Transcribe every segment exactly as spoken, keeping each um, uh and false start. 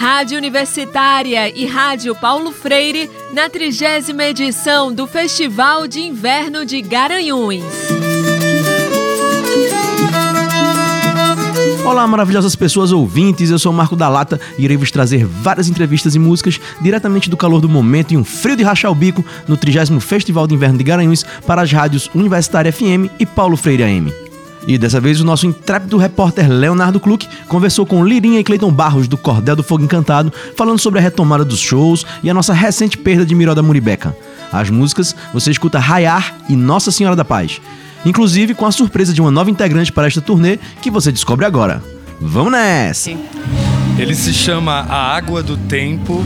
Rádio Universitária e Rádio Paulo Freire na trigésima edição do Festival de Inverno de Garanhuns. Olá, maravilhosas pessoas ouvintes, eu sou o Marco da Lata e irei vos trazer várias entrevistas e músicas diretamente do calor do momento e um frio de rachar o bico no trigésimo Festival de Inverno de Garanhuns para as rádios Universitária F M e Paulo Freire A M. E dessa vez o nosso intrépido repórter Leonardo Kluck conversou com Lirinha e Cleiton Barros do Cordel do Fogo Encantado, falando sobre a retomada dos shows e a nossa recente perda de Miró da Muribeca. As músicas você escuta Raiar e Nossa Senhora da Paz, inclusive com a surpresa de uma nova integrante para esta turnê que você descobre agora. Vamos nessa! Ele se chama A Água do Tempo.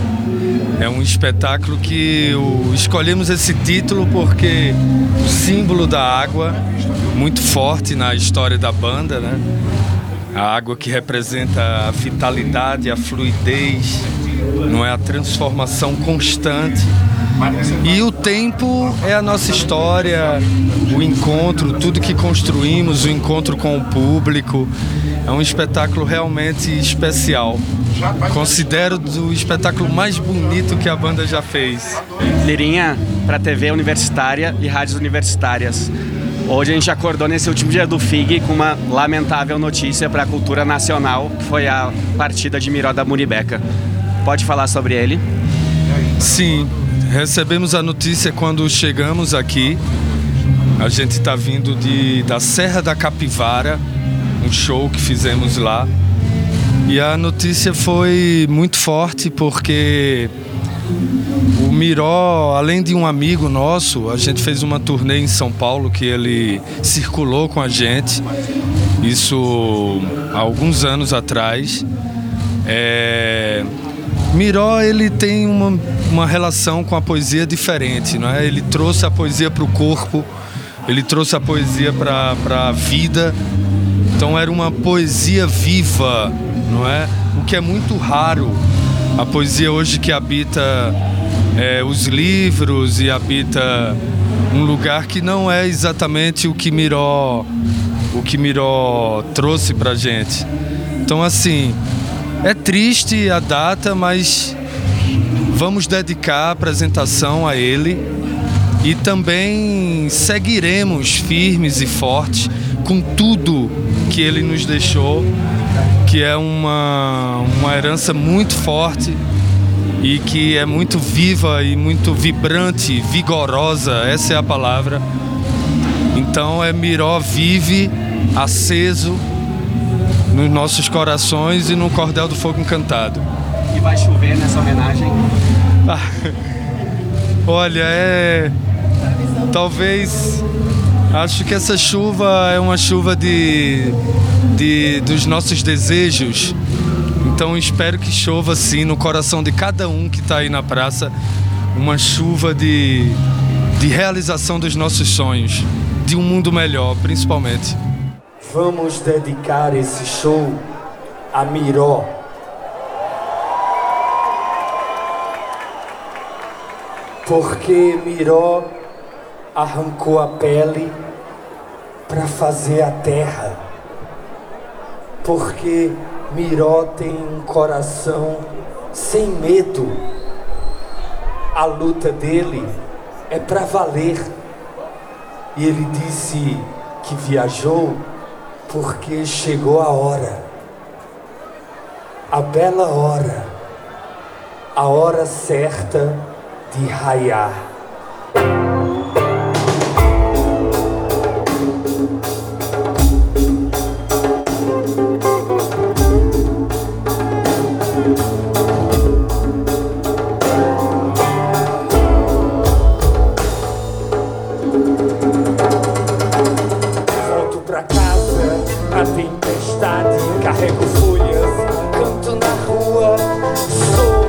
É um espetáculo que o, escolhemos esse título porque o símbolo da água, muito forte na história da banda, né? A água que representa a vitalidade, a fluidez, não é? A transformação constante. E o tempo é a nossa história, o encontro, tudo que construímos, o encontro com o público. É um espetáculo realmente especial. Considero o espetáculo mais bonito que a banda já fez. Lirinha, para T V Universitária e Rádios Universitárias. Hoje a gente acordou nesse último dia do F I G com uma lamentável notícia para a cultura nacional, que foi a partida de Miró da Muribeca. Pode falar sobre ele? Sim, recebemos a notícia quando chegamos aqui. A gente está vindo de, da Serra da Capivara, um show que fizemos lá. E a notícia foi muito forte porque o Miró, além de um amigo nosso, a gente fez uma turnê em São Paulo que ele circulou com a gente, isso há alguns anos atrás. É... Miró, ele tem uma, uma relação com a poesia diferente, não é? Ele trouxe a poesia para o corpo, ele trouxe a poesia para a vida. Então era uma poesia viva, não é? O que é muito raro. A poesia hoje que habita é, os livros e habita um lugar que não é exatamente o que Miró, o que Miró trouxe pra gente. Então assim, é triste a data, mas vamos dedicar a apresentação a ele e também seguiremos firmes e fortes com tudo que ele nos deixou, que é uma, uma herança muito forte e que é muito viva e muito vibrante, vigorosa, essa é a palavra. Então é Miró vive, aceso nos nossos corações e no Cordel do Fogo Encantado. E vai chover nessa homenagem? Ah, olha, é... talvez... Acho que essa chuva é uma chuva de, de, dos nossos desejos, então espero que chova sim no coração de cada um que está aí na praça, uma chuva de, de realização dos nossos sonhos, de um mundo melhor, principalmente. Vamos dedicar esse show a Miró. Porque Miró arrancou a pele para fazer a terra, porque Miró tem um coração sem medo. A luta dele é para valer. E ele disse que viajou porque chegou a hora, a bela hora, a hora certa de raiar. Carrego folhas, canto na rua, sou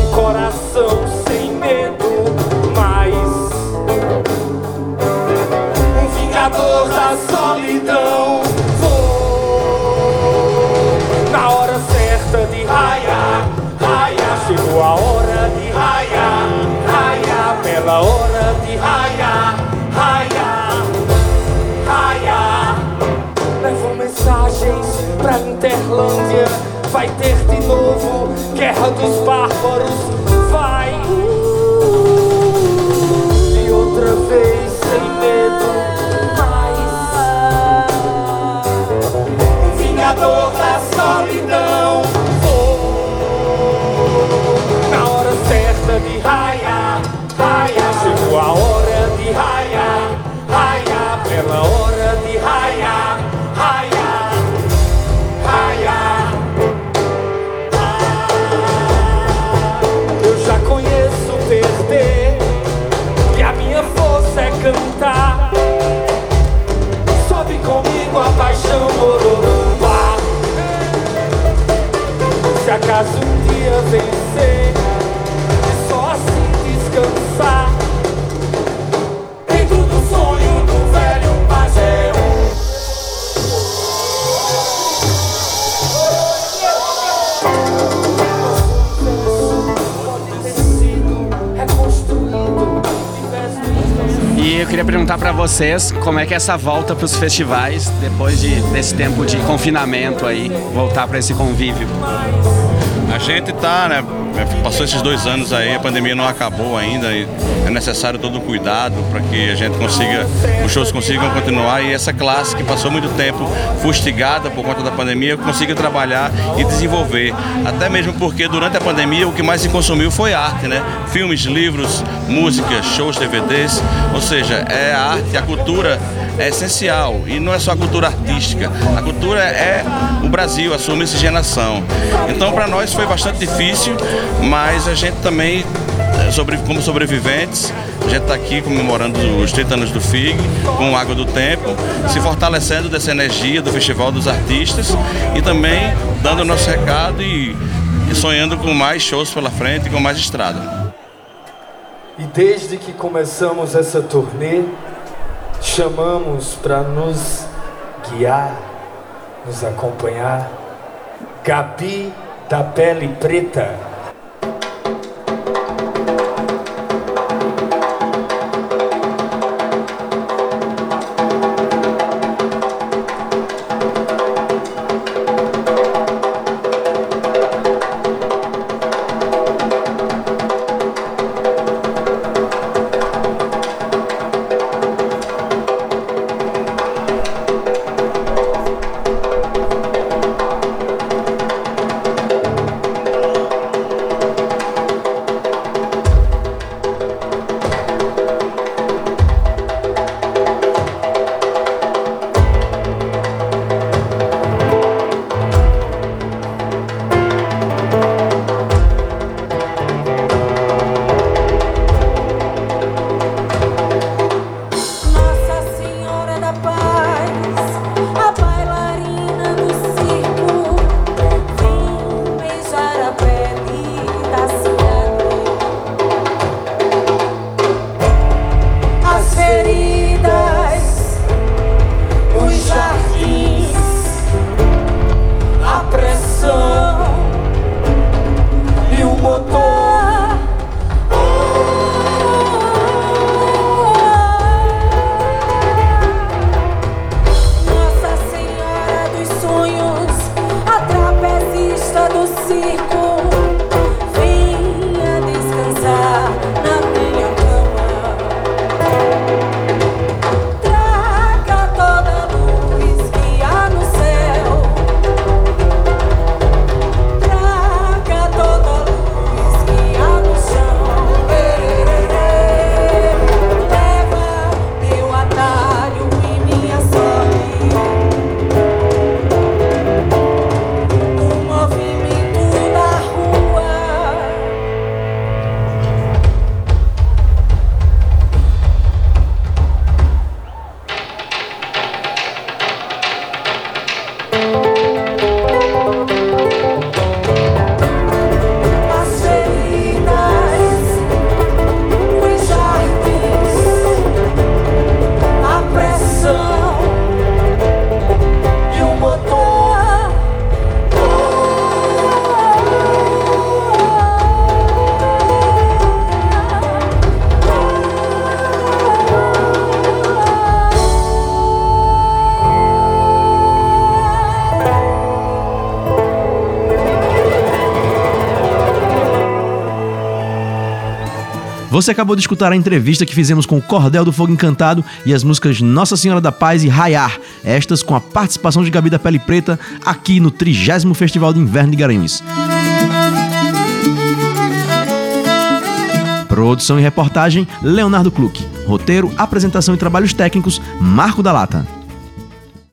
um coração sem medo, mas um vingador da solidão. Vou na hora certa de raiar, raiar. Chegou a hora de raiar, raiar. Pela hora de raiar, raiar. Terlândia vai ter de novo Guerra dos Bárbaros, vai! E outra vez sem medo, mais Vingador da Solidão, vou na hora certa de raiar, raiar. Chegou a hora de raiar, raiar, pela hora de raiar, raiar. Cantar, sobe comigo a paixão ororomba. Se acaso um dia vencer, é só assim descansar dentro do sonho do velho pajé. E eu queria perguntar para vocês como é que é essa volta para os festivais, depois de, desse tempo de confinamento aí, voltar para esse convívio. A gente tá, né, passou esses dois anos aí, a pandemia não acabou ainda e é necessário todo o cuidado para que a gente consiga, os shows consigam continuar e essa classe que passou muito tempo fustigada por conta da pandemia consiga trabalhar e desenvolver. Até mesmo porque durante a pandemia o que mais se consumiu foi arte, né? Filmes, livros, músicas, shows, D V Ds, ou seja, Ou seja, é a arte, a cultura é essencial e não é só a cultura artística, a cultura é o Brasil, a sua miscigenação. Então para nós foi bastante difícil, mas a gente também, sobre, como sobreviventes, a gente está aqui comemorando os trinta anos do F I G, com a Água do Tempo, se fortalecendo dessa energia do Festival dos Artistas e também dando o nosso recado e, e sonhando com mais shows pela frente e com mais estrada. E desde que começamos essa turnê, chamamos para nos guiar, nos acompanhar, Gabi da Pele Preta. Você acabou de escutar a entrevista que fizemos com o Cordel do Fogo Encantado e as músicas Nossa Senhora da Paz e Raiar, estas com a participação de Gabi da Pele Preta aqui no trigésimo Festival de Inverno de Garanhuns. Produção e reportagem, Leonardo Kluck. Roteiro, apresentação e trabalhos técnicos, Marco da Lata.